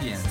Audience,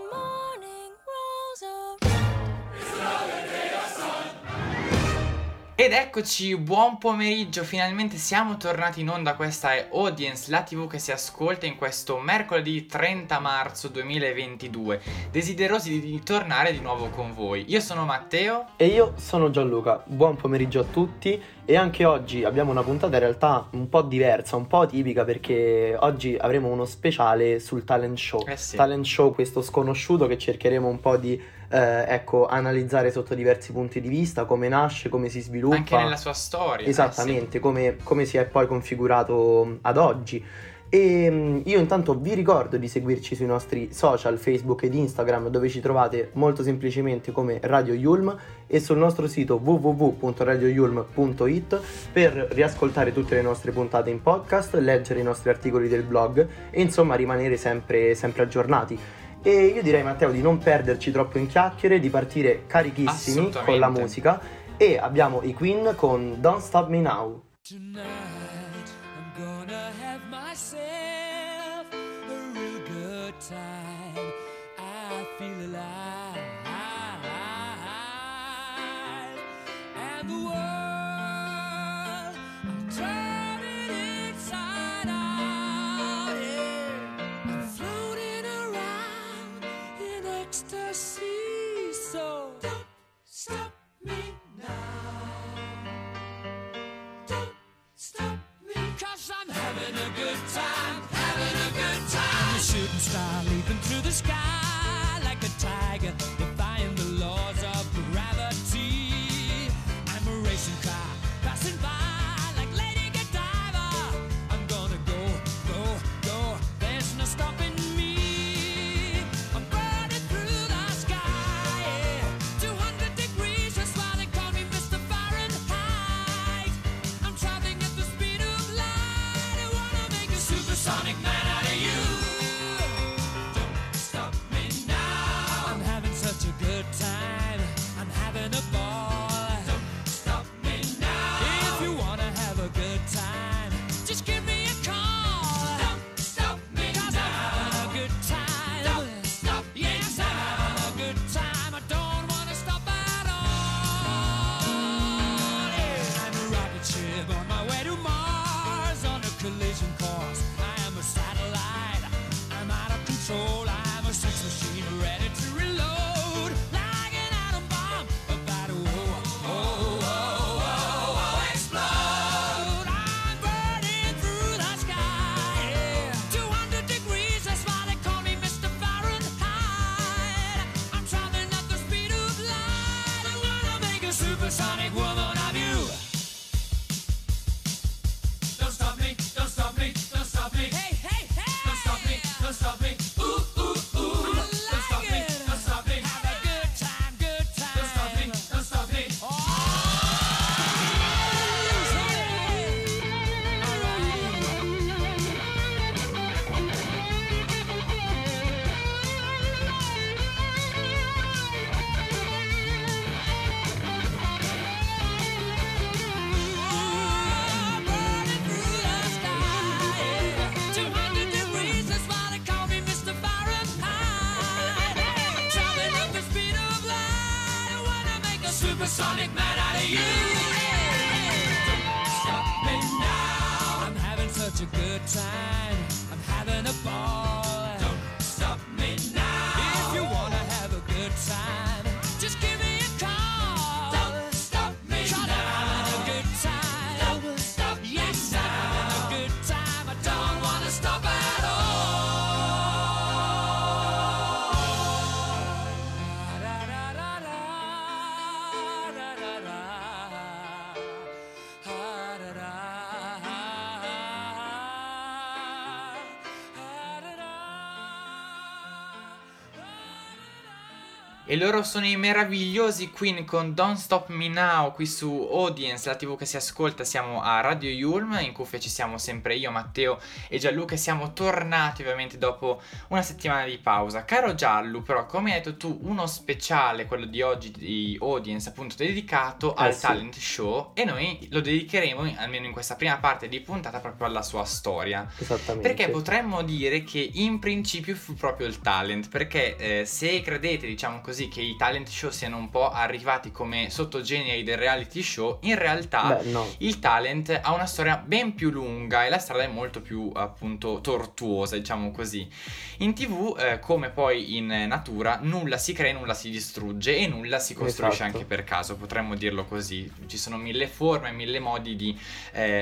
Ed eccoci, buon pomeriggio, finalmente siamo tornati in onda, questa è Audience, la TV che si ascolta in questo mercoledì 30 marzo 2022, desiderosi di tornare di nuovo con voi. Io sono Matteo. E io sono Gianluca, buon pomeriggio a tutti e anche oggi abbiamo una puntata in realtà un po' diversa, un po' atipica, perché oggi avremo uno speciale sul talent show. Sì. Talent show, questo sconosciuto che cercheremo un po' di analizzare sotto diversi punti di vista, come nasce, come si sviluppa. Anche nella sua storia. Esattamente, sì. come si è poi configurato ad oggi. E io intanto vi ricordo di seguirci sui nostri social, Facebook ed Instagram, dove ci trovate molto semplicemente come Radio Yulm, e sul nostro sito www.radioyulm.it per riascoltare tutte le nostre puntate in podcast, leggere i nostri articoli del blog e insomma rimanere sempre aggiornati. E io direi, Matteo, di non perderci troppo in chiacchiere, di partire carichissimi con la musica, e abbiamo i Queen con Don't Stop Me Now. Time, I feel alive, and the world I'm turning inside out, yeah. I'm floating around in ecstasy, so don't stop me now, don't stop me, 'cause I'm having a good time, having a good time. Shooting star leaping through the sky like a tiger, defying the laws of gravity. I'm a racing car passing by like Lady Gaga. I'm gonna go, go, go. There's no stopping me. I'm burning through the sky, yeah. 200 degrees, that's why they call me Mr. Fahrenheit. I'm traveling at the speed of light. I wanna make a supersonic man out of you. Supersonic man out of you, yeah. Don't stop me now, I'm having such a good time, I'm having a ball. Don't stop me now, if you wanna have a good time, just give me a call. Don't stop me now, I'm having a good time. Don't stop me, yes, now I'm having a good time. I don't wanna stop at all. E loro sono i meravigliosi Queen con Don't Stop Me Now qui su Audience, la TV che si ascolta. Siamo a Radio Yulm, in cuffia ci siamo sempre io, Matteo e Gianluca. Siamo tornati ovviamente dopo una settimana di pausa. Caro Gianlu, però come hai detto tu, uno speciale, quello di oggi di Audience, appunto dedicato al talent show, e noi lo dedicheremo, almeno in questa prima parte di puntata, proprio alla sua storia. Esattamente. Perché potremmo dire che in principio fu proprio il talent, perché se credete, diciamo così, che i talent show siano un po' arrivati come sottogeneri del reality show, in realtà il talent ha una storia ben più lunga e la strada è molto più, appunto, tortuosa, diciamo così. In TV, come poi in natura, nulla si crea, nulla si distrugge e nulla si costruisce, anche per caso, potremmo dirlo così. Ci sono mille forme, mille modi di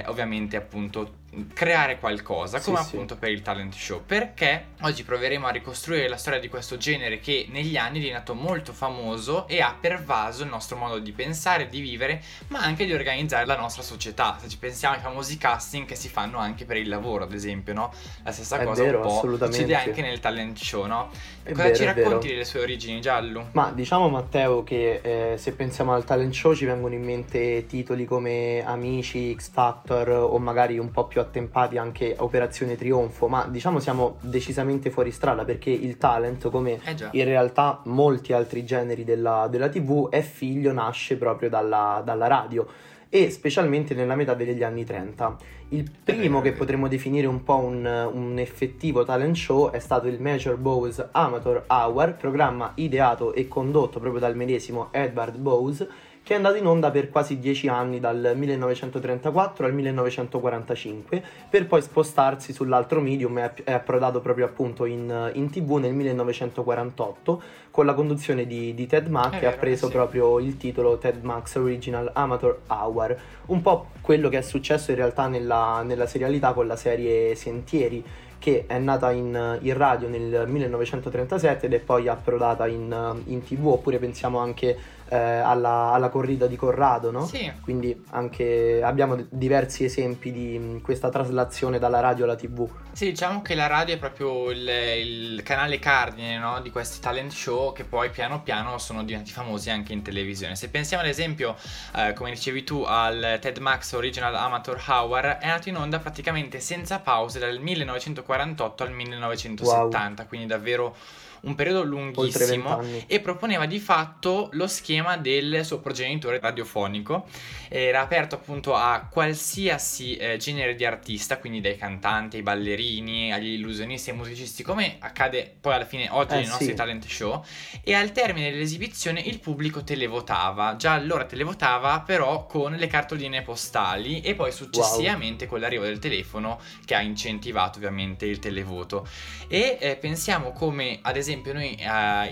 ovviamente, appunto, creare qualcosa, come appunto per il talent show, perché oggi proveremo a ricostruire la storia di questo genere che negli anni è diventato molto famoso e ha pervaso il nostro modo di pensare, di vivere, ma anche di organizzare la nostra società. Se ci pensiamo ai famosi casting che si fanno anche per il lavoro, ad esempio, no? La stessa cosa un po' succede anche nel talent show, no? Cosa ci racconti delle sue origini, Giallo? Ma diciamo, Matteo, che se pensiamo al talent show ci vengono in mente titoli come Amici, X Factor o magari un po' più attempati anche Operazione Trionfo, ma diciamo siamo decisamente fuori strada, perché il talent, come in realtà molti altri generi della TV, è figlio, nasce proprio dalla radio, e specialmente nella metà degli anni 30. Il primo che potremmo definire un po' un effettivo talent show è stato il Major Bowes Amateur Hour, programma ideato e condotto proprio dal medesimo Edward Bowes, che è andato in onda per quasi 10 anni, dal 1934 al 1945, per poi spostarsi sull'altro medium e è approdato proprio appunto in TV nel 1948 con la conduzione di Ted Mack, che ha preso proprio il titolo Ted Mack's Original Amateur Hour, un po' quello che è successo in realtà nella serialità con la serie Sentieri, che è nata in radio nel 1937 ed è poi approdata in TV. Oppure pensiamo anche alla corrida di Corrado, no? Sì. Quindi anche abbiamo diversi esempi di questa traslazione dalla radio alla TV. Sì, diciamo che la radio è proprio il canale cardine, no? Di questi talent show, che poi piano piano sono diventati famosi anche in televisione. Se pensiamo ad esempio, come dicevi tu, al Ted Mack's Original Amateur Hour, è nato in onda praticamente senza pause dal 1948 al 1970, quindi davvero un periodo lunghissimo, e proponeva di fatto lo schema del suo progenitore radiofonico. Era aperto appunto a qualsiasi genere di artista, quindi dai cantanti ai ballerini, agli illusionisti, ai musicisti, come accade poi alla fine oggi nei nostri talent show. E al termine dell'esibizione il pubblico televotava, già allora televotava però con le cartoline postali, e poi successivamente con l'arrivo del telefono, che ha incentivato ovviamente il televoto. E pensiamo come, ad esempio, noi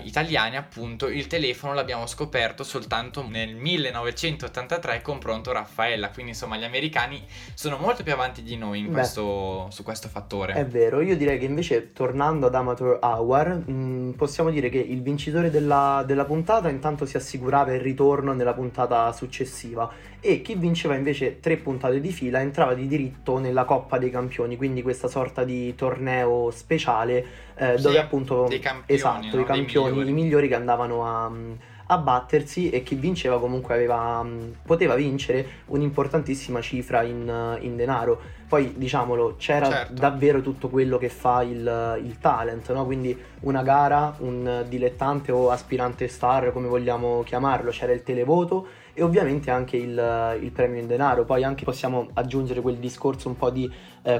italiani, appunto, il telefono l'abbiamo scoperto soltanto nel 1983 con Pronto Raffaella, quindi insomma gli americani sono molto più avanti di noi su questo fattore. È vero. Io direi che invece, tornando ad Amateur Hour, possiamo dire che il vincitore della puntata intanto si assicurava il ritorno nella puntata successiva, e chi vinceva invece 3 puntate di fila entrava di diritto nella Coppa dei Campioni, quindi questa sorta di torneo speciale dove appunto dei campioni, i campioni, i migliori che andavano a battersi, e chi vinceva comunque poteva vincere un'importantissima cifra in denaro. Poi diciamolo, c'era davvero tutto quello che fa il talent, no? Quindi una gara, un dilettante o aspirante star, come vogliamo chiamarlo, c'era il televoto e ovviamente anche il premio in denaro. Poi anche possiamo aggiungere quel discorso un po' di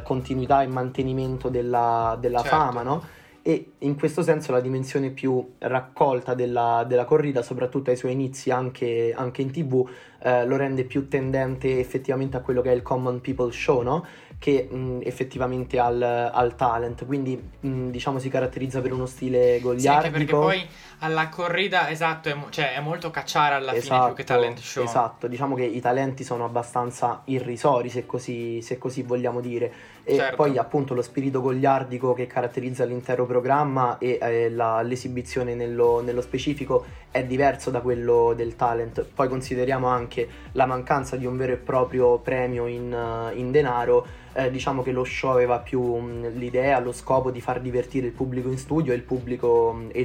continuità e mantenimento della fama, no? E in questo senso la dimensione più raccolta della corrida, soprattutto ai suoi inizi anche in TV, lo rende più tendente effettivamente a quello che è il Common People Show, no? Che effettivamente al talent. Quindi diciamo si caratterizza per uno stile goliardico. Sì, anche perché poi alla corrida è molto cacciare alla fine, più che talent show. Esatto, diciamo che i talenti sono abbastanza irrisori, se così vogliamo dire. E poi appunto lo spirito goliardico che caratterizza l'intero programma e l'esibizione nello specifico è diverso da quello del talent. Poi consideriamo anche la mancanza di un vero e proprio premio in denaro, diciamo che lo show aveva più l'idea, lo scopo di far divertire il pubblico in studio e il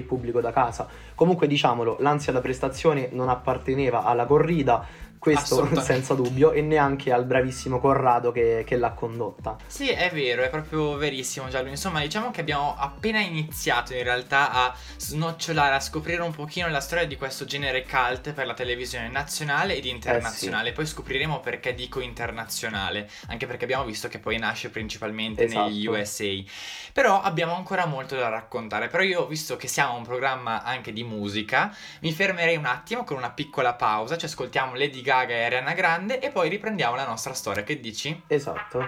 pubblico da casa. Comunque diciamolo, l'ansia da prestazione non apparteneva alla corrida, questo senza dubbio, e neanche al bravissimo Corrado che l'ha condotta. Sì, è vero, è proprio verissimo Gianlu. Insomma, diciamo che abbiamo appena iniziato in realtà a snocciolare, a scoprire un pochino la storia di questo genere cult per la televisione nazionale ed internazionale. Poi scopriremo perché dico internazionale, anche perché abbiamo visto che poi nasce principalmente negli USA. Però abbiamo ancora molto da raccontare. Però io, visto che siamo un programma anche di musica, mi fermerei un attimo con una piccola pausa, ci ascoltiamo Lady Gaga e Ariana Grande e poi riprendiamo la nostra storia, che dici? Esatto.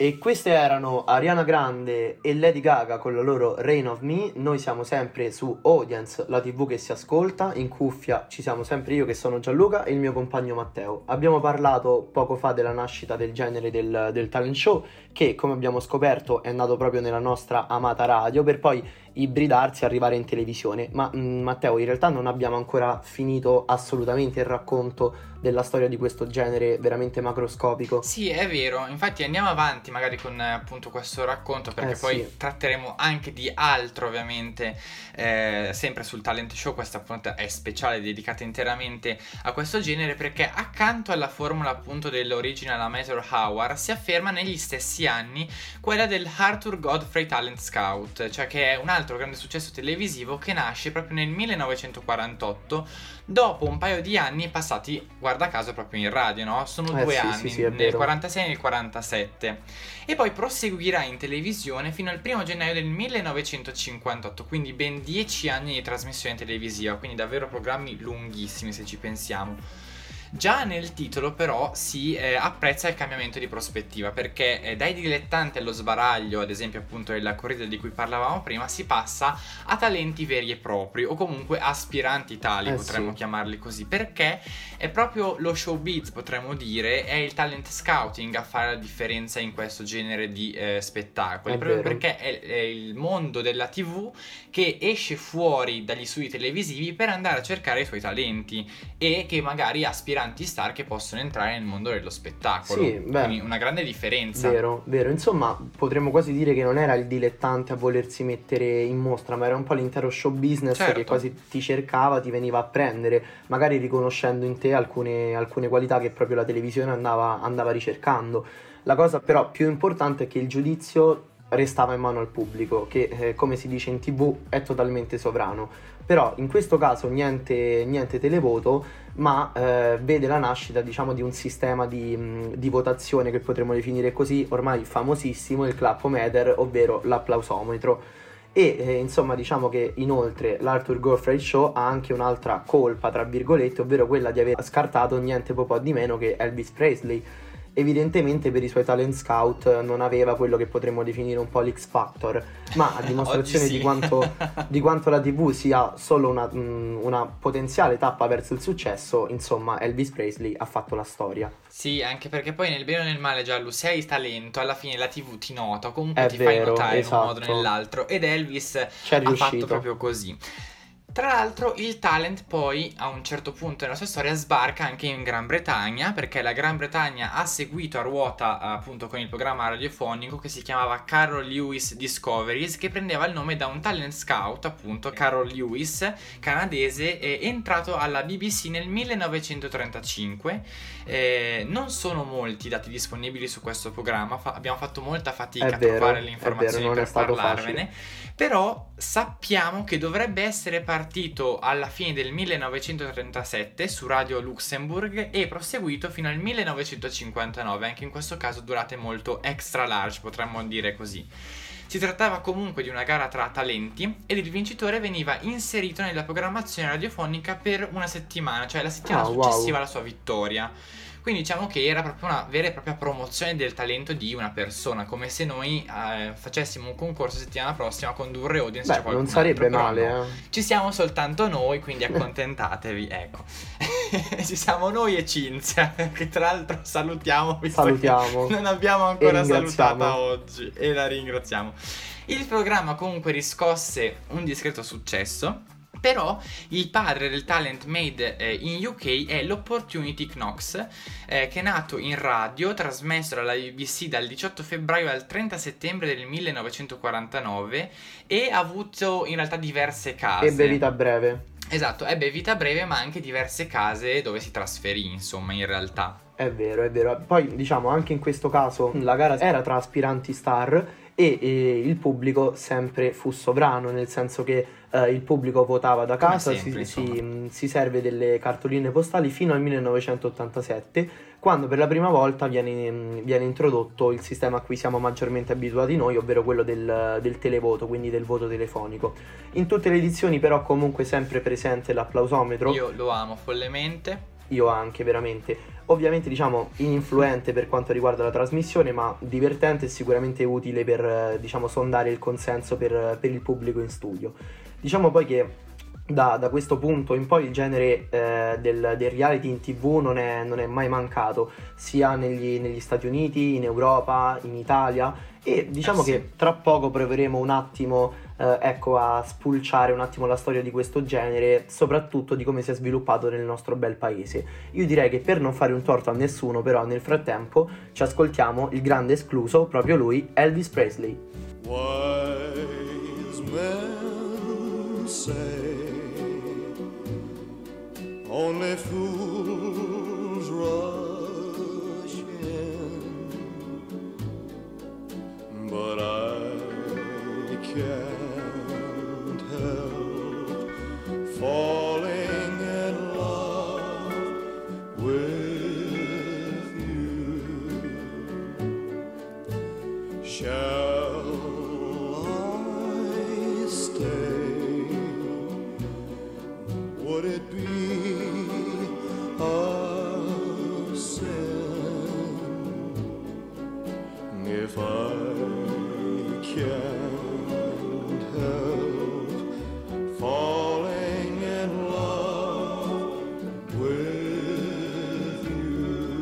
E queste erano Ariana Grande e Lady Gaga con la loro Rain on Me. Noi siamo sempre su Audience, la TV che si ascolta. In cuffia ci siamo sempre io, che sono Gianluca, e il mio compagno Matteo. Abbiamo parlato poco fa della nascita del genere del talent show, che come abbiamo scoperto è nato proprio nella nostra amata radio, per poi ibridarsi e arrivare in televisione. Ma Matteo, in realtà non abbiamo ancora finito assolutamente il racconto della storia di questo genere veramente macroscopico. Sì, è vero, infatti andiamo avanti magari con appunto questo racconto, perché poi sì, tratteremo anche di altro ovviamente, sempre sul talent show. Questa puntata è speciale, dedicata interamente a questo genere, perché accanto alla formula appunto dell'Original Amateur Hour si afferma negli stessi anni quella del Arthur Godfrey Talent Scout, cioè che è un altro grande successo televisivo che nasce proprio nel 1948, dopo un paio di anni passati guarda caso proprio in radio, no? Sono 2 anni, sì, nel 46 e nel 47, e poi proseguirà in televisione fino al 1 gennaio del 1958, quindi ben 10 anni di trasmissione televisiva, quindi davvero programmi lunghissimi se ci pensiamo. Già nel titolo però si apprezza il cambiamento di prospettiva, perché dai dilettanti allo sbaraglio, ad esempio appunto della corrida di cui parlavamo prima, si passa a talenti veri e propri, o comunque aspiranti tali, potremmo chiamarli così, perché è proprio lo showbiz, potremmo dire, è il talent scouting a fare la differenza in questo genere di spettacoli, proprio perché è il mondo della TV che esce fuori dagli studi televisivi per andare a cercare i suoi talenti e che magari aspiranti star che possono entrare nel mondo dello spettacolo. Sì, beh, quindi una grande differenza. Vero, insomma potremmo quasi dire che non era il dilettante a volersi mettere in mostra, ma era un po' l'intero show business, certo, che quasi ti cercava, ti veniva a prendere, magari riconoscendo in te alcune qualità che proprio la televisione andava ricercando. La cosa però più importante è che il giudizio restava in mano al pubblico, che come si dice in TV è totalmente sovrano. Però in questo caso niente televoto, ma vede la nascita, diciamo, di un sistema di votazione che potremmo definire così, ormai famosissimo, il clapometer, ovvero l'applausometro. E insomma diciamo che inoltre l'Arthur Godfrey Show ha anche un'altra colpa, tra virgolette, ovvero quella di aver scartato niente po' di meno che Elvis Presley. Evidentemente per i suoi talent scout non aveva quello che potremmo definire un po' l'X Factor, ma a dimostrazione di quanto la TV sia solo una potenziale tappa verso il successo, insomma Elvis Presley ha fatto la storia. Sì, anche perché poi nel bene o nel male, Giallo, se hai talento alla fine la TV ti nota, comunque fai notare, esatto, in un modo o nell'altro, ed Elvis c'è riuscito. Ha fatto proprio così. Tra l'altro il talent poi a un certo punto nella sua storia sbarca anche in Gran Bretagna, perché la Gran Bretagna ha seguito a ruota appunto con il programma radiofonico che si chiamava Carol Lewis Discoveries, che prendeva il nome da un talent scout, appunto Carol Lewis, canadese, entrato alla BBC nel 1935. Non sono molti i dati disponibili su questo programma, abbiamo fatto molta fatica a trovare le informazioni per parlarvene, però sappiamo che dovrebbe essere partito alla fine del 1937 su Radio Luxembourg e proseguito fino al 1959, anche in questo caso durate molto extra large, potremmo dire così. Si trattava comunque di una gara tra talenti ed il vincitore veniva inserito nella programmazione radiofonica per una settimana, cioè la settimana successiva alla sua vittoria. Quindi diciamo che era proprio una vera e propria promozione del talento di una persona, come se noi facessimo un concorso settimana prossima a condurre audience. Beh, non sarebbe male, no. Ci siamo soltanto noi, quindi accontentatevi, ecco. Ci siamo noi e Cinzia, che tra l'altro salutiamo, visto che non abbiamo ancora salutata oggi, e la ringraziamo. Il programma comunque riscosse un discreto successo. Però il padre del talent made in UK è l'Opportunity Knox, che è nato in radio, trasmesso dalla BBC dal 18 febbraio al 30 settembre del 1949, e ha avuto in realtà diverse case. Ebbe vita breve. Esatto, ebbe vita breve, ma anche diverse case dove si trasferì, insomma, in realtà. È vero. Poi diciamo anche in questo caso la gara era tra aspiranti star e il pubblico sempre fu sovrano, nel senso che il pubblico votava da casa, sempre, si serve delle cartoline postali fino al 1987, quando per la prima volta viene introdotto il sistema a cui siamo maggiormente abituati noi, ovvero quello del televoto, quindi del voto telefonico. In tutte le edizioni però comunque sempre presente l'applausometro. Io lo amo follemente. Io anche, veramente. Ovviamente diciamo ininfluente per quanto riguarda la trasmissione, ma divertente e sicuramente utile per, diciamo, sondare il consenso per il pubblico in studio. Diciamo poi che da questo punto in poi il genere del reality in TV non è mai mancato, sia negli Stati Uniti, in Europa, in Italia, e diciamo che tra poco proveremo un attimo a spulciare un attimo la storia di questo genere, soprattutto di come si è sviluppato nel nostro bel paese. Io direi che, per non fare un torto a nessuno, però nel frattempo ci ascoltiamo il grande escluso, proprio lui, Elvis Presley. Wise men say only fools rush in, but I can't help falling in love with you. Shall I stay? Would it be can't help falling in love with you.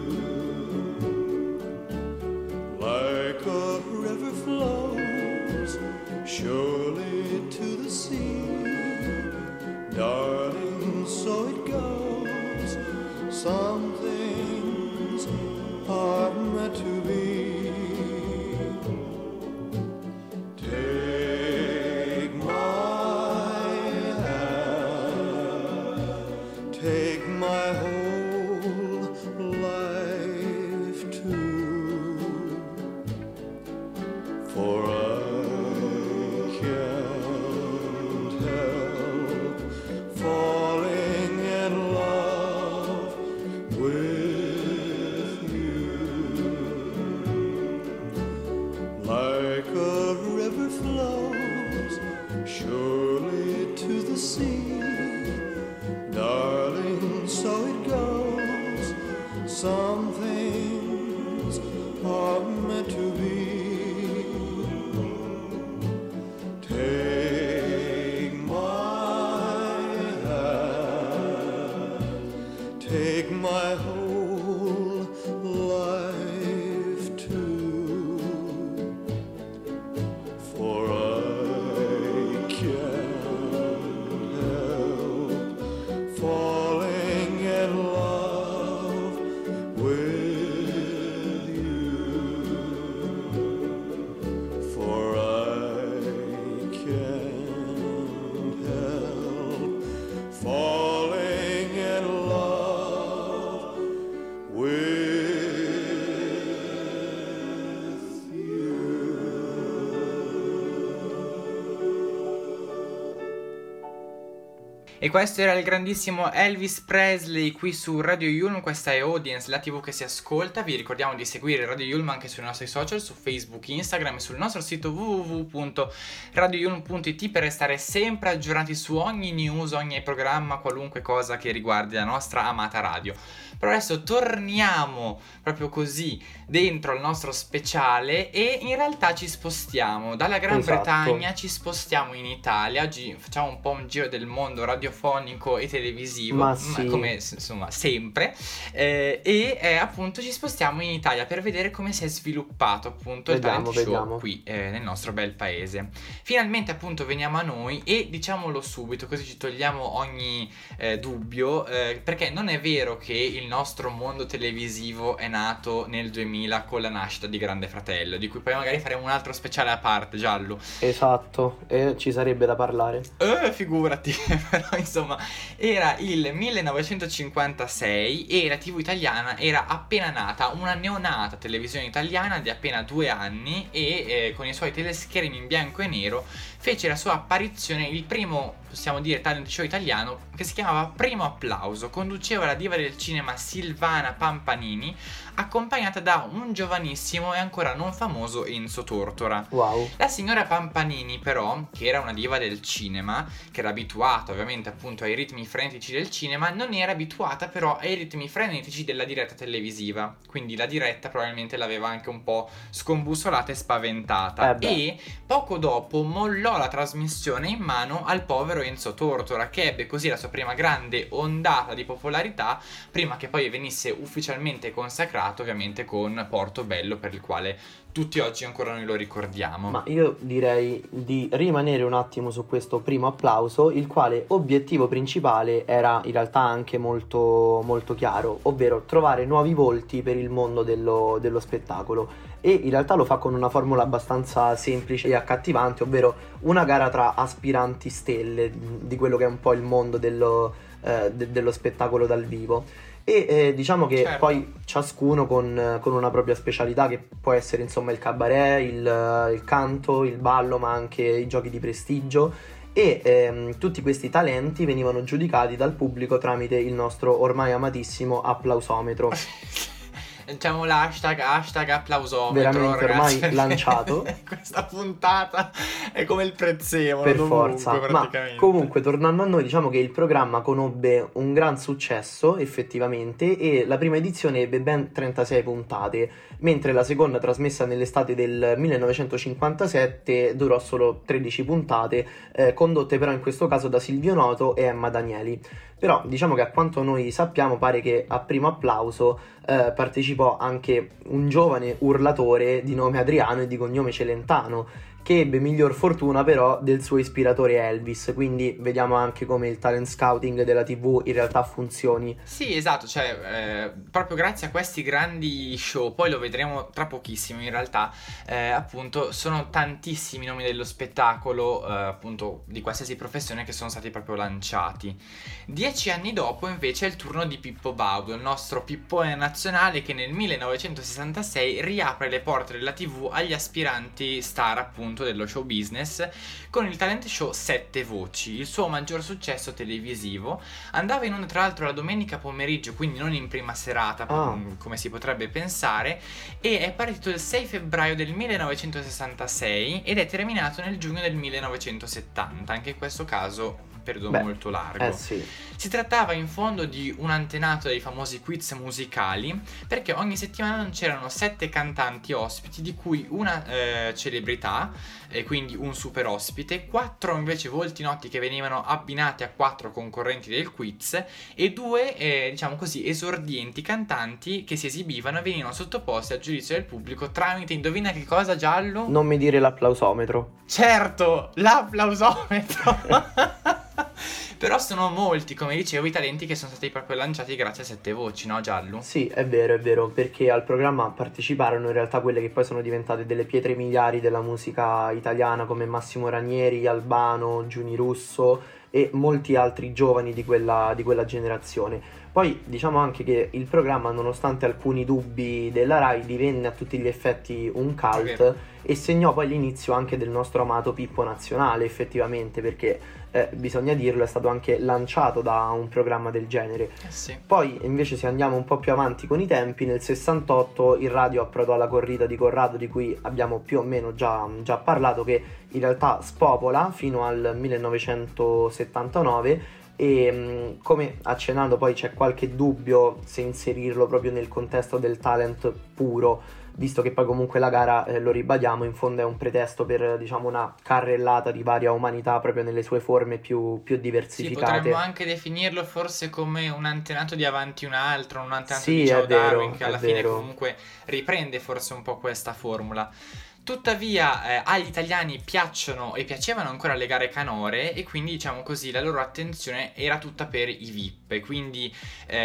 Like a river flows surely to the sea, darling, so it goes. Some things are meant to be. E questo era il grandissimo Elvis Presley qui su Radio Yulm. Questa è Audience, la TV che si ascolta. Vi ricordiamo di seguire Radio Yulm anche sui nostri social, su Facebook, Instagram e sul nostro sito www.radioyulm.it per restare sempre aggiornati su ogni news, ogni programma, qualunque cosa che riguardi la nostra amata radio. Però adesso torniamo proprio così dentro al nostro speciale e in realtà ci spostiamo dalla Gran Bretagna, ci spostiamo in Italia. Oggi facciamo un po' un giro del mondo radiofonico e televisivo, come insomma sempre, appunto ci spostiamo in Italia per vedere come si è sviluppato appunto il talent show qui nel nostro bel paese. Finalmente appunto veniamo a noi e diciamolo subito così ci togliamo ogni dubbio, perché non è vero che il nostro mondo televisivo è nato nel 2000 con la nascita di Grande Fratello, di cui poi magari faremo un altro speciale a parte, Giallo. Esatto, ci sarebbe da parlare. Figurati, però insomma era il 1956 e la TV italiana era appena nata, una neonata televisione italiana di appena 2 anni e con i suoi teleschermi in bianco e nero fece la sua apparizione il primo, possiamo dire, talent show italiano che si chiamava Primo Applauso. Conduceva la diva del cinema Silvana Pampanini, accompagnata da un giovanissimo e ancora non famoso Enzo Tortora. Wow. La signora Pampanini però, che era una diva del cinema, che era abituata ovviamente appunto ai ritmi frenetici del cinema, non era abituata però ai ritmi frenetici della diretta televisiva. Quindi la diretta probabilmente l'aveva anche un po' scombussolata e spaventata. E poco dopo mollò la trasmissione in mano al povero Enzo Tortora, che ebbe così la sua prima grande ondata di popolarità prima che poi venisse ufficialmente consacrato ovviamente con Portobello, per il quale tutti oggi ancora noi lo ricordiamo. Ma io direi di rimanere un attimo su questo Primo Applauso, il quale obiettivo principale era in realtà anche molto molto chiaro, ovvero trovare nuovi volti per il mondo dello spettacolo, e in realtà lo fa con una formula abbastanza semplice e accattivante, ovvero una gara tra aspiranti stelle di quello che è un po' il mondo dello spettacolo dal vivo. E diciamo che certo, poi ciascuno con una propria specialità, che può essere insomma il cabaret, il canto, il ballo, ma anche i giochi di prestigio. E tutti questi talenti venivano giudicati dal pubblico tramite il nostro ormai amatissimo applausometro. diciamo l'hashtag applausometro, veramente, ragazzi, ormai lanciato. Questa puntata è come il prezzemolo per dovunque, forza. Ma comunque, tornando a noi, diciamo che il programma conobbe un gran successo effettivamente, e la prima edizione ebbe ben 36 puntate, mentre la seconda, trasmessa nell'estate del 1957, durò solo 13 puntate, condotte però in questo caso da Silvio Noto e Emma Danieli. Però diciamo che, a quanto noi sappiamo, pare che a Primo Applauso partecipò anche un giovane urlatore di nome Adriano e di cognome Celentano, che ebbe miglior fortuna però del suo ispiratore Elvis, quindi vediamo anche come il talent scouting della TV in realtà funzioni. Sì, esatto, cioè proprio grazie a questi grandi show, poi lo vedremo tra pochissimo in realtà, appunto sono tantissimi nomi dello spettacolo, appunto di qualsiasi professione, che sono stati proprio lanciati. 10 anni dopo invece è il turno di Pippo Baudo, il nostro pippone nazionale, che nel 1966 riapre le porte della TV agli aspiranti star, appunto, dello show business, con il talent show Sette Voci, il suo maggior successo televisivo. Andava in onda tra l'altro la domenica pomeriggio, quindi non in prima serata come si potrebbe pensare, e è partito il 6 febbraio del 1966 ed è terminato nel giugno del 1970, anche in questo caso periodo molto largo. Sì. Si trattava in fondo di un antenato dei famosi quiz musicali, perché ogni settimana c'erano 7 cantanti ospiti, di cui una celebrità, e quindi un super ospite, 4 invece volti noti che venivano abbinati a 4 concorrenti del quiz, e 2 diciamo così esordienti cantanti che si esibivano e venivano sottoposti al giudizio del pubblico tramite, indovina che cosa, Giallo? Non mi dire l'applausometro. Certo, l'applausometro. Però sono molti, come dicevo, i talenti che sono stati proprio lanciati grazie a Sette Voci, no Giallo? Sì, è vero, perché al programma parteciparono in realtà quelle che poi sono diventate delle pietre miliari della musica italiana, come Massimo Ranieri, Albano, Giuni Russo e molti altri giovani di quella generazione. Poi diciamo anche che il programma, nonostante alcuni dubbi della Rai, divenne a tutti gli effetti un cult e segnò poi l'inizio anche del nostro amato Pippo nazionale, effettivamente, perché bisogna dirlo, è stato anche lanciato da un programma del genere. Sì. Poi invece, se andiamo un po' più avanti con i tempi, nel 68 il radio approdò alla corrida di Corrado, di cui abbiamo più o meno già parlato, che in realtà spopola fino al 1979, e come accennato poi c'è qualche dubbio se inserirlo proprio nel contesto del talent puro, visto che poi comunque la gara, lo ribadiamo, in fondo è un pretesto per, diciamo, una carrellata di varia umanità proprio nelle sue forme più diversificate. Sì, potremmo anche definirlo forse come un antenato di Avanti un altro, un antenato di Ciao Darwin, che alla fine comunque riprende forse un po' questa formula. Tuttavia agli italiani piacciono e piacevano ancora le gare canore, e quindi diciamo così la loro attenzione era tutta per i VIP, e quindi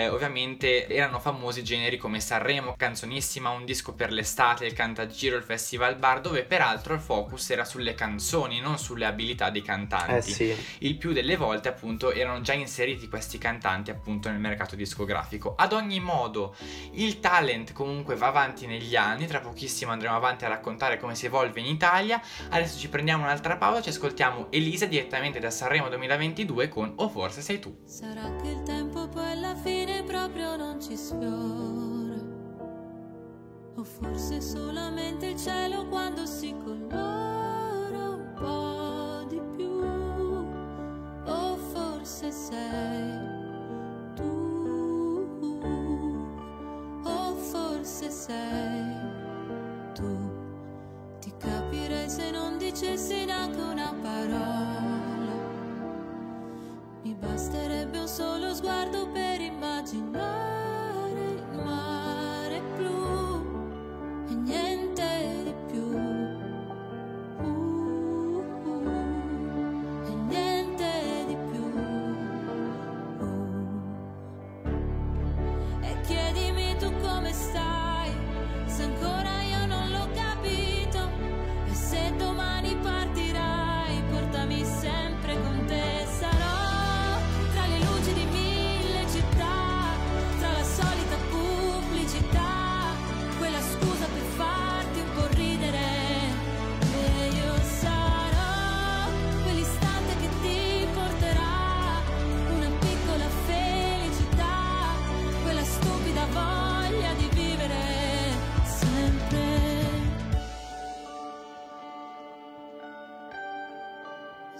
ovviamente erano famosi generi come Sanremo, Canzonissima, Un disco per l'estate, il Cantagiro, il Festival Bar, dove peraltro il focus era sulle canzoni, non sulle abilità dei cantanti. Sì. Il più delle volte appunto erano già inseriti questi cantanti appunto nel mercato discografico. Ad ogni modo il talent comunque va avanti negli anni, tra pochissimo andremo avanti a raccontare come si evolve in Italia. Adesso ci prendiamo un'altra pausa, ci ascoltiamo Elisa direttamente da Sanremo 2022 con O forse sei tu. Sarà che il tempo poi alla fine proprio non ci sfiora, o forse solamente il cielo quando si colora un po' di più, o forse sei tu, o forse sei tu. Ti capirei se non dicessi neanche una parola, mi basterebbe un solo sguardo per immaginare il mare blu e niente di più.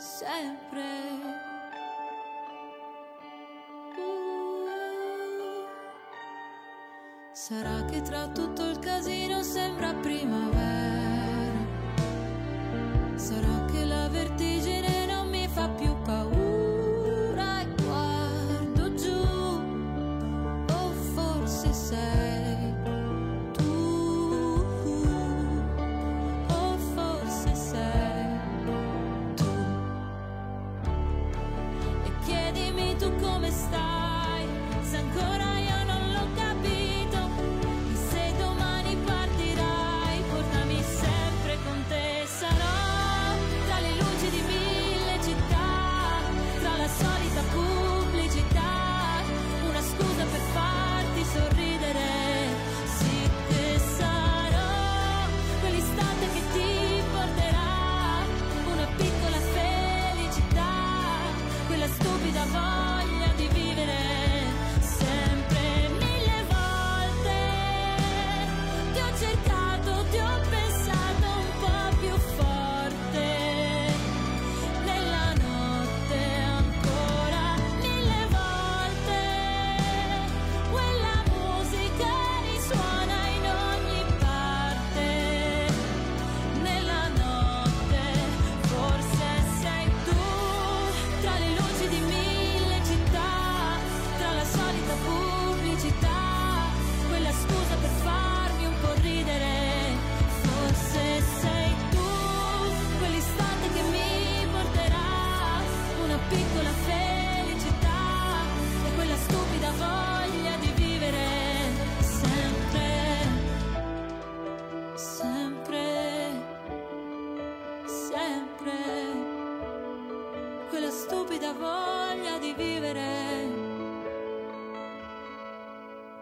sempre. Sarà che tra tutto il casino sembra primavera. Sarà che la vertigine non mi fa più paura e guardo giù. O forse sei tu. O forse sei tu. E chiedimi tu come stai, se ancora io non l'ho capito.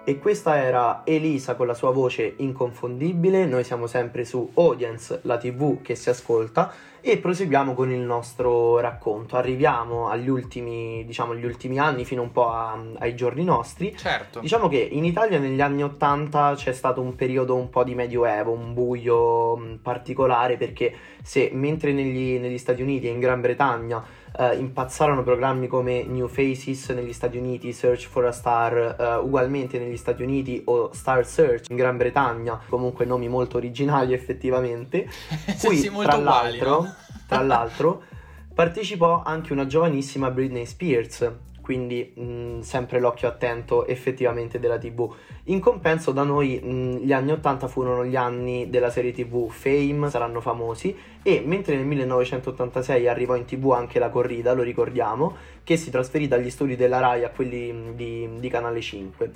E questa era Elisa con la sua voce inconfondibile. Noi siamo sempre su Audience, la TV che si ascolta, e proseguiamo con il nostro racconto. Arriviamo agli ultimi, diciamo, gli ultimi anni, fino un po' ai giorni nostri. Certo. Diciamo che in Italia negli anni 80 c'è stato un periodo un po' di medioevo, un buio particolare, perché se mentre negli Stati Uniti e in Gran Bretagna impazzarono programmi come New Faces negli Stati Uniti, Search for a Star ugualmente negli Stati Uniti, o Star Search in Gran Bretagna, comunque nomi molto originali effettivamente. Qui sì, molto tra l'altro partecipò anche una giovanissima Britney Spears, quindi sempre l'occhio attento effettivamente della TV. In compenso da noi gli anni 80 furono gli anni della serie TV Fame, Saranno Famosi, e mentre nel 1986 arrivò in TV anche La Corrida, lo ricordiamo, che si trasferì dagli studi della Rai a quelli di Canale 5.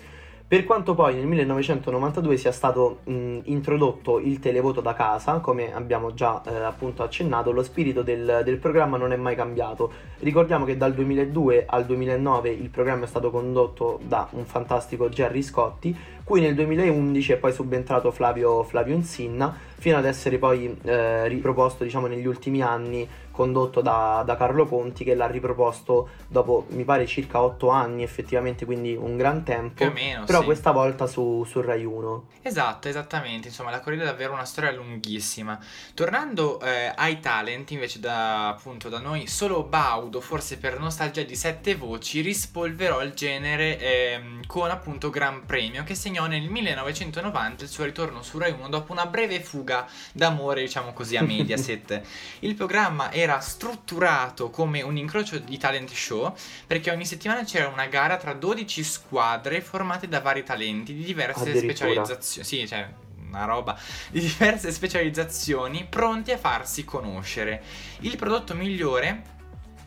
Per quanto poi nel 1992 sia stato introdotto il televoto da casa, come abbiamo già appunto accennato, lo spirito del programma non è mai cambiato. Ricordiamo che dal 2002 al 2009 il programma è stato condotto da un fantastico Gerry Scotti, cui nel 2011 è poi subentrato Flavio Insinna, fino ad essere poi riproposto, diciamo, negli ultimi anni, condotto da Carlo Conti, che l'ha riproposto dopo mi pare circa 8 anni effettivamente, quindi un gran tempo, più o meno, però sì. Questa volta su Rai 1. Esatto, esattamente, insomma La Corrida è davvero una storia lunghissima. Tornando ai talent invece, da noi solo Baudo, forse per nostalgia di Sette Voci, rispolverò il genere con appunto Gran Premio, che segnò nel 1990 il suo ritorno su Rai 1 dopo una breve fuga d'amore, diciamo così, a Mediaset. Il programma era strutturato come un incrocio di talent show, perché ogni settimana c'era una gara tra 12 squadre formate da vari talenti di diverse specializzazioni. Sì, cioè una roba di diverse specializzazioni, pronti a farsi conoscere. Il prodotto migliore,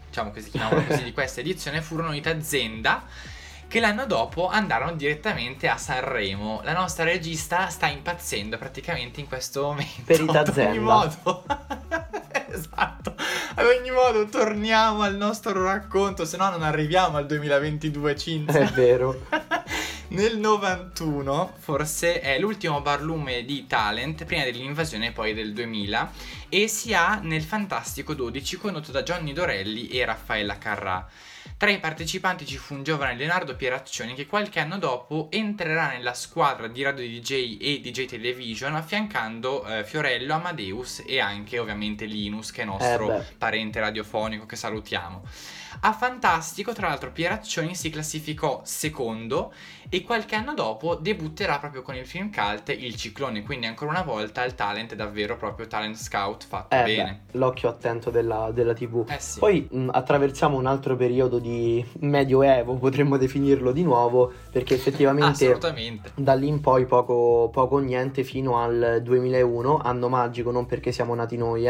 diciamo che si chiamava così, di questa edizione furono i T'azienda, che l'anno dopo andarono direttamente a Sanremo. La nostra regista sta impazzendo praticamente in questo momento. Per i T'azienda. In ogni modo. Esatto. Ad ogni modo torniamo al nostro racconto, se no non arriviamo al 2022, Cinzia. È vero. Nel 91 forse è l'ultimo barlume di talent prima dell'invasione poi del 2000, e si ha nel fantastico 12 condotto da Johnny Dorelli e Raffaella Carrà. Tra i partecipanti ci fu un giovane Leonardo Pieraccioni che qualche anno dopo entrerà nella squadra di Radio DJ e DJ Television, affiancando Fiorello, Amadeus e anche ovviamente Linus, che è nostro parente radiofonico, che salutiamo. A Fantastico, tra l'altro, Pieraccioni si classificò secondo e qualche anno dopo debutterà proprio con il film cult Il Ciclone, quindi ancora una volta il talent è davvero proprio talent scout fatto bene. L'occhio attento della TV. Sì. Poi attraversiamo un altro periodo di medioevo, potremmo definirlo di nuovo, perché effettivamente da lì in poi poco niente fino al 2001, anno magico, non perché siamo nati noi,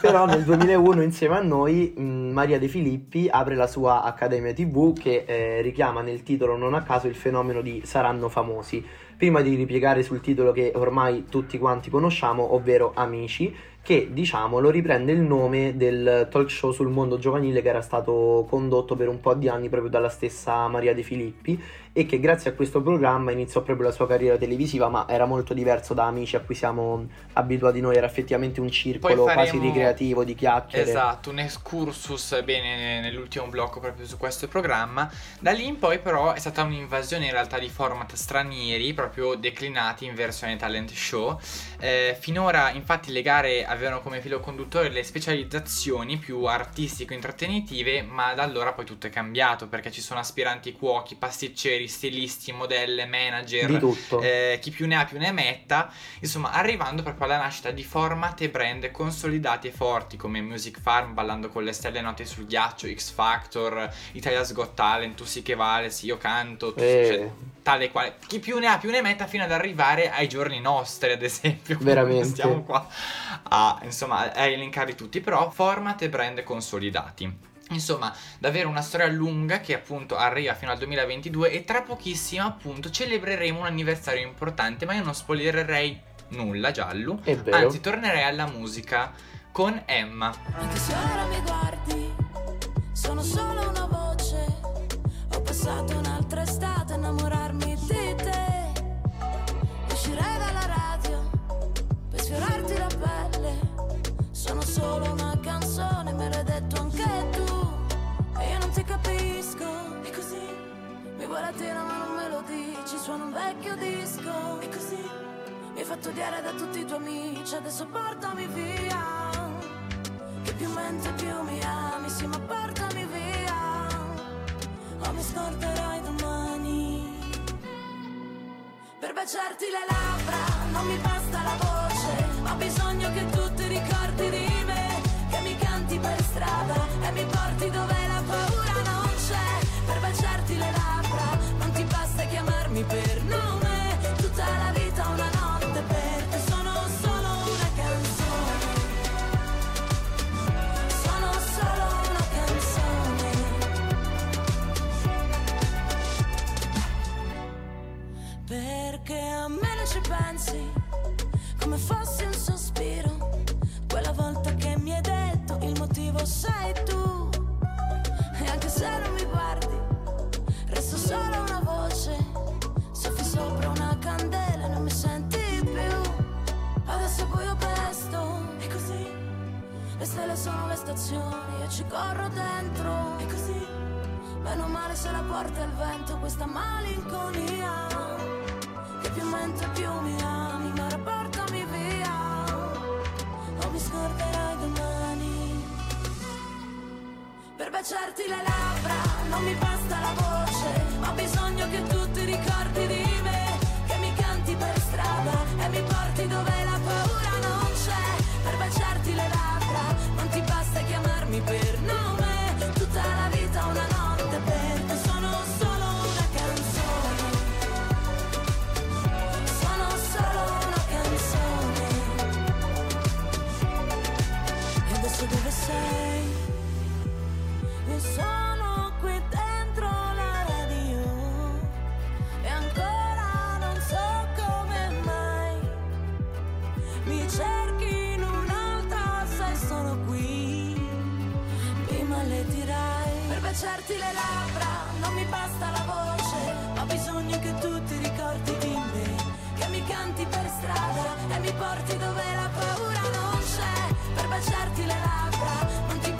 Però nel 2001 insieme a noi Maria De Filippi apre la sua Accademia TV, che richiama nel titolo non a caso il fenomeno di Saranno Famosi, prima di ripiegare sul titolo che ormai tutti quanti conosciamo, ovvero Amici, che, diciamolo, riprende il nome del talk show sul mondo giovanile che era stato condotto per un po' di anni proprio dalla stessa Maria De Filippi, e che grazie a questo programma iniziò proprio la sua carriera televisiva, ma era molto diverso da Amici a cui siamo abituati noi, era effettivamente un circolo quasi ricreativo di chiacchiere. Esatto, un excursus bene nell'ultimo blocco proprio su questo programma. Da lì in poi però è stata un'invasione in realtà di format stranieri, proprio declinati in versione talent show. Finora infatti le gare avevano come filo conduttore le specializzazioni più artistico-intrattenitive, ma da allora poi tutto è cambiato, perché ci sono aspiranti cuochi, pasticceri, stilisti, modelle, manager, di tutto. Chi più ne metta, insomma, arrivando proprio alla nascita di format e brand consolidati e forti come Music Farm, Ballando con le Stelle, Notte sul Ghiaccio, X Factor, Italia's Got Talent, Tu sì che vale, sì io canto, cioè, tale quale, chi più ne metta, fino ad arrivare ai giorni nostri, ad esempio. Veramente stiamo qua a elencare tutti, però format e brand consolidati. Insomma, davvero una storia lunga che appunto arriva fino al 2022, e tra pochissimo appunto celebreremo un anniversario importante, ma io non spoilererei nulla, Giallo, anzi tornerei alla musica con Emma. Anche se ora mi guardi, sono solo una voce, ho passato un'altra estate a innamorarmi di te, uscirei dalla radio per sfiorarti la pelle, sono solo una canzone, me l'hai detto anche tu. Capisco, e così mi barattina ma non me lo dici, suono un vecchio disco, e così mi hai fatto odiare da tutti i tuoi amici, adesso portami via, che più mento più mi ami, sì ma portami via, o mi scorderai domani. Per baciarti le labbra non mi basta la voce, ho bisogno che tu ti ricordi di me, che mi canti per strada e mi porti dove la paura. Per baciarti le labbra non ti basta chiamarmi per nome, tutta la vita una notte per te, sono solo una canzone, sono solo una canzone, perché a me non ci pensi come fossi un sospiro, quella volta che mi hai detto il motivo sei tu. E anche se non mi guardi, resto solo una voce, soffi sopra una candela e non mi senti più. Adesso è buio presto, e così le stelle sono le stazioni, io ci corro dentro, e così meno male se la porta il vento questa malinconia, che più mento più mi ami, ma ora portami via, o mi scorderai domani. Per baciarti le labbra non mi basta la voce, ho bisogno che tu ti ricordi di me, che mi canti per strada e mi porti dove la paura non c'è. Per baciarti le labbra non ti basta chiamarmi per nome, tutta la vita una notte per te, sono solo una canzone, sono solo una canzone. E adesso dove sei? Io sono qui dentro la radio e ancora non so come mai mi cerchi in un'altra, sei solo qui, mi maledirai. Per baciarti le labbra non mi basta la voce, ho bisogno che tu ti ricordi di me, che mi canti per strada e mi porti dove la paura non c'è. Per baciarti le labbra non ti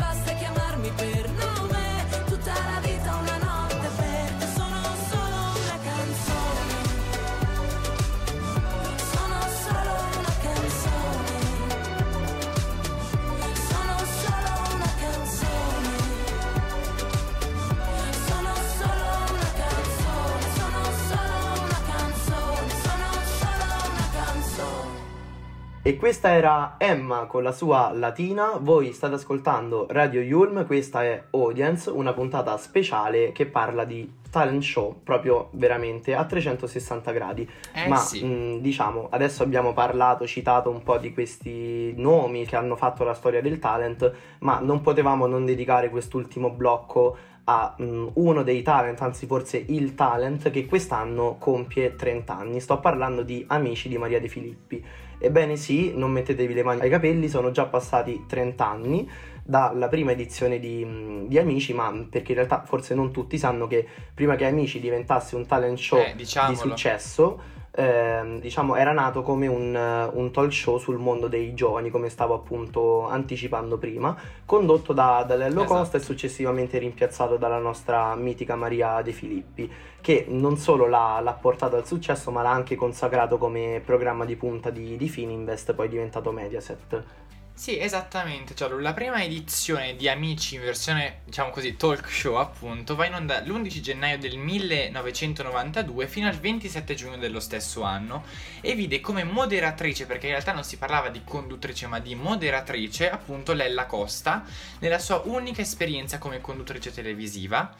E questa era Emma con la sua Latina. Voi state ascoltando Radio Yulm, questa è Audience, una puntata speciale che parla di talent show proprio veramente a 360 gradi. Ma sì, diciamo, adesso abbiamo parlato, citato un po' di questi nomi che hanno fatto la storia del talent, ma non potevamo non dedicare quest'ultimo blocco a uno dei talent, anzi forse il talent che quest'anno compie 30 anni. Sto parlando di Amici di Maria De Filippi. Ebbene sì, non mettetevi le mani ai capelli, sono già passati 30 anni dalla prima edizione di Amici, ma perché in realtà forse non tutti sanno che prima che Amici diventasse un talent show di successo, diciamo era nato come un talk show sul mondo dei giovani, come stavo appunto anticipando prima, condotto da Lella Costa e successivamente rimpiazzato dalla nostra mitica Maria De Filippi, che non solo l'ha portato al successo, ma l'ha anche consacrato come programma di punta di Fininvest, poi diventato Mediaset. Sì, esattamente, cioè, la prima edizione di Amici in versione, diciamo così, talk show appunto, va in onda l'11 gennaio del 1992 fino al 27 giugno dello stesso anno, e vide come moderatrice, perché in realtà non si parlava di conduttrice ma di moderatrice, appunto Lella Costa, nella sua unica esperienza come conduttrice televisiva.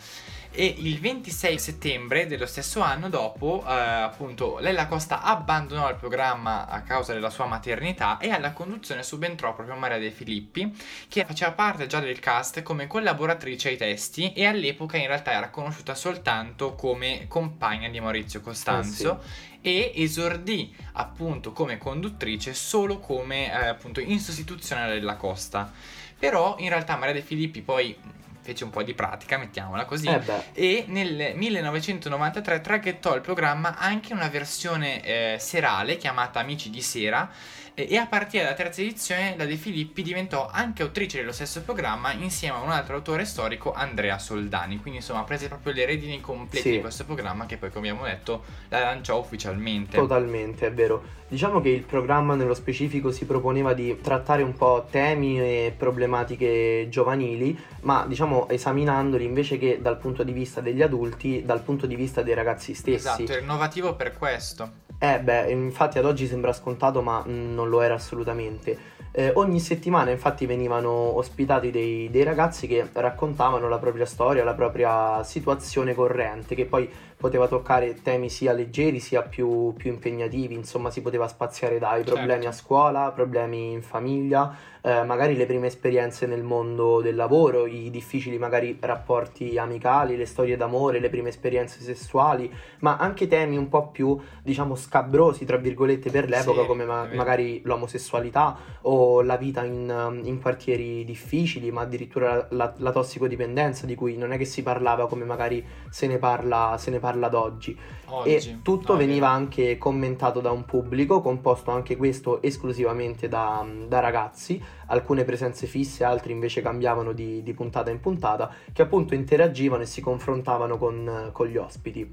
E il 26 settembre dello stesso anno dopo, appunto, Lella Costa abbandonò il programma a causa della sua maternità e alla conduzione subentrò proprio Maria De Filippi, che faceva parte già del cast come collaboratrice ai testi e all'epoca in realtà era conosciuta soltanto come compagna di Maurizio Costanzo. Oh, sì. E esordì appunto come conduttrice solo come appunto in sostituzione della Costa. Però in realtà Maria De Filippi poi fece un po' di pratica, mettiamola così, e nel 1993 traghettò il programma anche una versione serale chiamata Amici di Sera, e a partire dalla terza edizione la De Filippi diventò anche autrice dello stesso programma insieme a un altro autore storico, Andrea Soldani, quindi insomma prese proprio le redini complete di questo programma, che poi, come abbiamo detto, la lanciò ufficialmente. Totalmente, è vero. Diciamo che il programma nello specifico si proponeva di trattare un po' temi e problematiche giovanili, ma diciamo esaminandoli invece che dal punto di vista degli adulti, dal punto di vista dei ragazzi stessi. Esatto, è innovativo per questo. Infatti ad oggi sembra scontato, ma non lo era assolutamente. Ogni settimana infatti venivano ospitati dei ragazzi che raccontavano la propria storia, la propria situazione corrente, che poi poteva toccare temi sia leggeri sia più impegnativi, insomma si poteva spaziare dai problemi a scuola, problemi in famiglia, magari le prime esperienze nel mondo del lavoro, i difficili magari rapporti amicali, le storie d'amore, le prime esperienze sessuali, ma anche temi un po' più, diciamo, scabrosi tra virgolette per l'epoca, come magari l'omosessualità o la vita in quartieri difficili, ma addirittura la tossicodipendenza, di cui non è che si parlava come magari se ne parla ad oggi. E tutto veniva anche commentato da un pubblico composto, anche questo, esclusivamente da ragazzi, alcune presenze fisse, altri invece cambiavano di puntata in puntata, che appunto interagivano e si confrontavano con gli ospiti.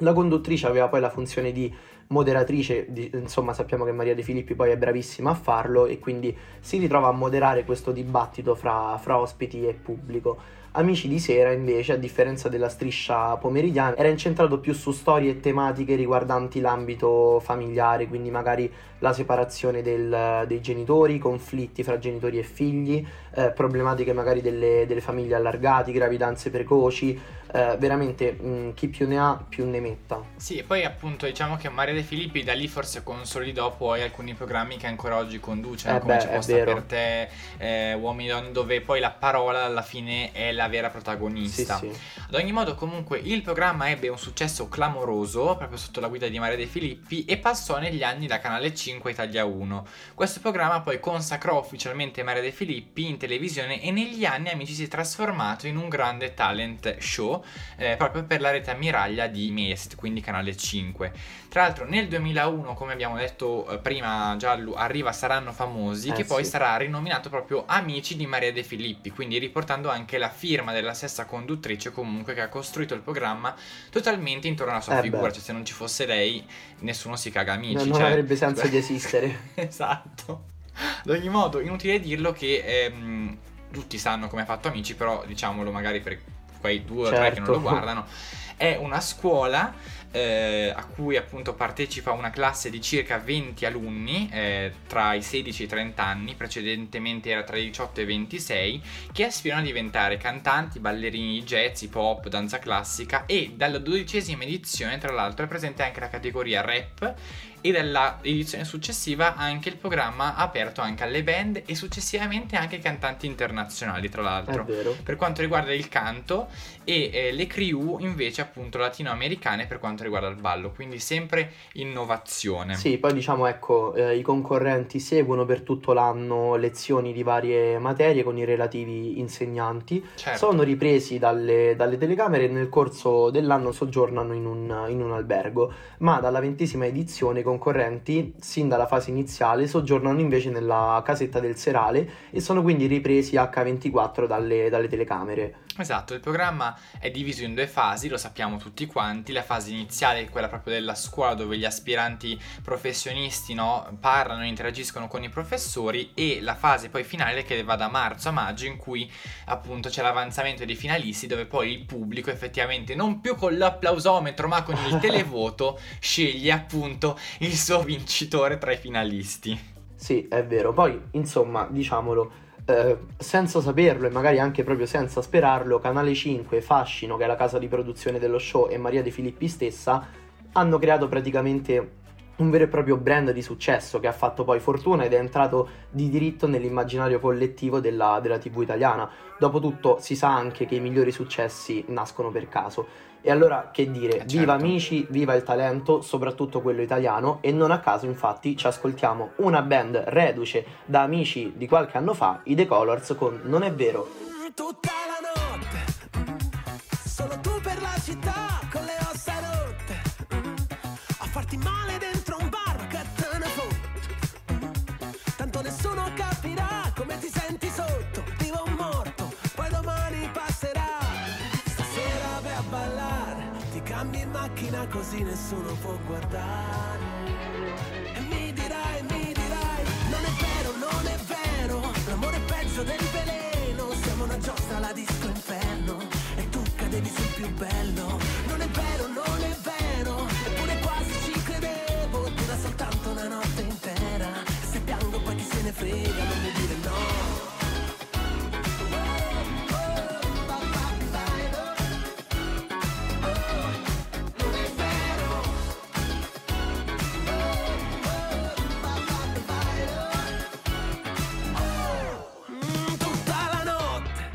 La conduttrice aveva poi la funzione di moderatrice, insomma sappiamo che Maria De Filippi poi è bravissima a farlo, e quindi si ritrova a moderare questo dibattito fra ospiti e pubblico. Amici di Sera invece, a differenza della striscia pomeridiana, era incentrato più su storie e tematiche riguardanti l'ambito familiare, quindi magari la separazione dei genitori, conflitti fra genitori e figli, problematiche magari delle famiglie allargate, gravidanze precoci, veramente chi più ne ha più ne metta. Sì, e poi appunto diciamo che Maria De Filippi da lì forse consolidò poi alcuni programmi che ancora oggi conduce, come C'è posta per te, Uomini e Donne, dove poi la parola alla fine è la vera protagonista. Sì, sì. Ad ogni modo, comunque, il programma ebbe un successo clamoroso proprio sotto la guida di Maria De Filippi e passò negli anni da Canale 5 a Italia 1. Questo programma poi consacrò ufficialmente Maria De Filippi in televisione, e negli anni Amici si è trasformato in un grande talent show proprio per la rete ammiraglia di Mediaset, quindi Canale 5. Tra l'altro nel 2001, come abbiamo detto prima, Giallo, arriva Saranno Famosi, che poi sarà rinominato proprio Amici di Maria De Filippi, quindi riportando anche la firma della stessa conduttrice, comunque, che ha costruito il programma totalmente intorno alla sua figura. Cioè, se non ci fosse lei nessuno si caga Amici, non avrebbe senso di esistere. Esatto. Ad ogni modo, inutile dirlo che tutti sanno come ha fatto Amici, però diciamolo magari per quei due o tre che non lo guardano, è una scuola a cui appunto partecipa una classe di circa 20 alunni tra i 16 e i 30 anni, precedentemente era tra i 18 e i 26, che aspirano a diventare cantanti, ballerini, jazz, hip hop, danza classica, e dalla 12ª edizione tra l'altro è presente anche la categoria rap, e dalla edizione successiva anche il programma aperto anche alle band e successivamente anche ai cantanti internazionali, tra l'altro. È vero. Per quanto riguarda il canto, e le crew invece appunto latinoamericane per quanto riguarda il ballo, quindi sempre innovazione. Sì, poi diciamo ecco, i concorrenti seguono per tutto l'anno lezioni di varie materie con i relativi insegnanti, certo. Sono ripresi dalle telecamere e nel corso dell'anno soggiornano in un albergo, ma dalla 20ª edizione concorrenti, sin dalla fase iniziale, soggiornano invece nella casetta del serale e sono quindi ripresi H24 dalle telecamere. Esatto, il programma è diviso in due fasi, lo sappiamo tutti quanti. La fase iniziale è quella proprio della scuola, dove gli aspiranti professionisti, no, parlano e interagiscono con i professori, e la fase poi finale che va da marzo a maggio, in cui appunto c'è l'avanzamento dei finalisti, dove poi il pubblico effettivamente, non più con l'applausometro ma con il televoto, sceglie appunto il suo vincitore tra i finalisti. Sì, è vero. Poi, insomma, diciamolo, senza saperlo e magari anche proprio senza sperarlo, Canale 5, Fascino, che è la casa di produzione dello show, e Maria De Filippi stessa hanno creato praticamente un vero e proprio brand di successo che ha fatto poi fortuna ed è entrato di diritto nell'immaginario collettivo della TV italiana. Dopotutto si sa anche che i migliori successi nascono per caso. E allora che dire, certo. Viva Amici, viva il talento, soprattutto quello italiano, e non a caso infatti ci ascoltiamo una band reduce da Amici di qualche anno fa, i The Colors, con Non è vero. Tutta la notte, solo tu per la città, con le ossa rotte, a farti male dentro. Nessuno capirà come ti senti sotto, vivo un morto, poi domani passerà. Stasera vai a ballare, ti cambi in macchina così nessuno può guardare. E mi dirai, non è vero, l'amore è peggio del veleno. Siamo una giostra alla disco inferno, e tu cadevi sul più bello. Non è vero, eppure quasi ci credevo, dura soltanto una notte intera. Piango poi chi se ne frega, non mi dire no. Non è vero. Tutta la notte,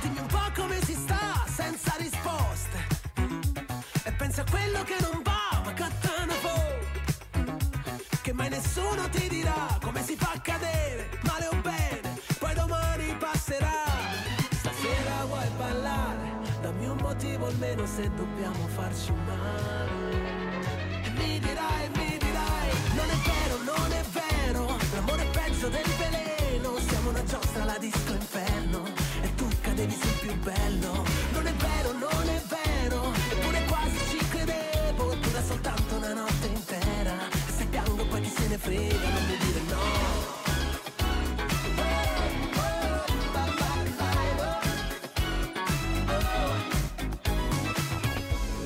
dimmi un po' come si sta senza risposte, e pensa a quello che non va, ma cattano che mai nessuno ti dirà come si fa a cadere, male o bene, poi domani passerà. Stasera vuoi ballare, dammi un motivo almeno se dobbiamo farci male. E mi dirai, non è vero, l'amore è peggio del veleno. Siamo una giostra alla disco inferno, e tu cadevi sul più bello. Non è vero, eppure quasi ci credevo, dura soltanto una notte intera. Piango poi chi se ne frega, non mi dire no.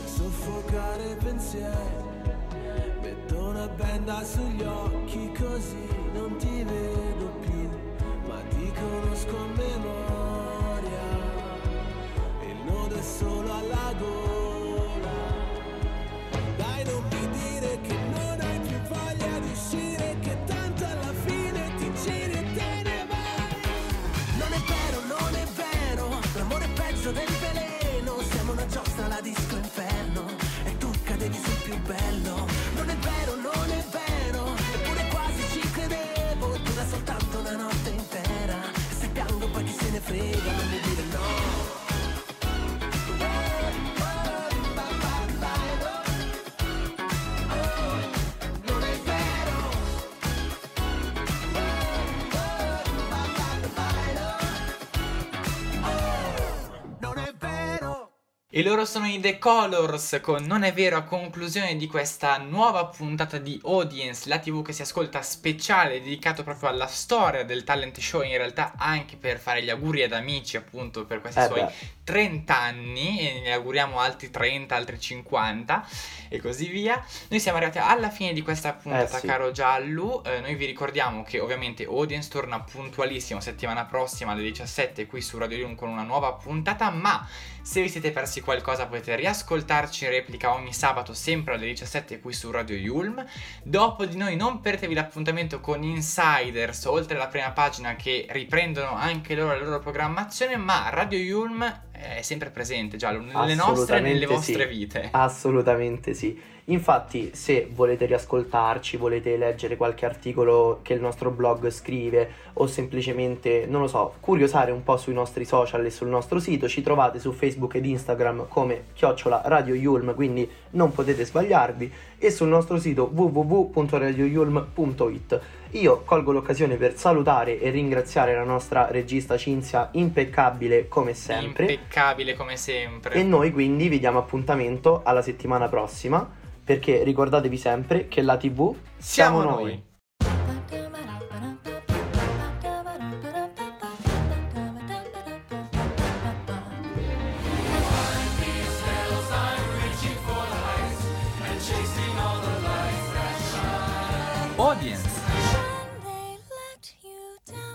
Soffocare i pensieri, metto una benda sugli occhi così non ti vedo più, ma ti conosco a memoria. Il nodo è solo alla gola. Dai, non mi dire che non hai più voglia di uscire, che tanto alla fine ti giri e te ne vai. Non è vero, l'amore è peggio del veleno. Siamo una giostra alla disco inferno, e tu cadevi sul più bello. Non è vero, eppure E loro sono i The Colors con Non è vero, a conclusione di questa nuova puntata di Audience, la TV che si ascolta speciale, dedicato proprio alla storia del talent show, in realtà anche per fare gli auguri ad Amici, appunto, per questi suoi 30 anni, e ne auguriamo altri 30, altri 50 e così via. Noi siamo arrivati alla fine di questa puntata, caro Giallu, noi vi ricordiamo che ovviamente Audience torna puntualissimo settimana prossima alle 17 qui su Radio Yulm con una nuova puntata, ma se vi siete persi qualcosa potete riascoltarci in replica ogni sabato sempre alle 17 qui su Radio Yulm. Dopo di noi non perdetevi l'appuntamento con Insiders, oltre alla prima pagina, che riprendono anche loro la loro programmazione, ma Radio Yulm è sempre presente, già nelle nostre e nelle vostre vite. Assolutamente sì. Infatti, se volete riascoltarci, volete leggere qualche articolo che il nostro blog scrive, o semplicemente, non lo so, curiosare un po' sui nostri social e sul nostro sito, ci trovate su Facebook ed Instagram come @Radio Yulm, quindi non potete sbagliarvi, e sul nostro sito www.radioyulm.it. Io colgo l'occasione per salutare e ringraziare la nostra regista Cinzia, impeccabile come sempre. Impeccabile come sempre. E noi quindi vi diamo appuntamento alla settimana prossima, perché ricordatevi sempre che la TV siamo noi. Audience,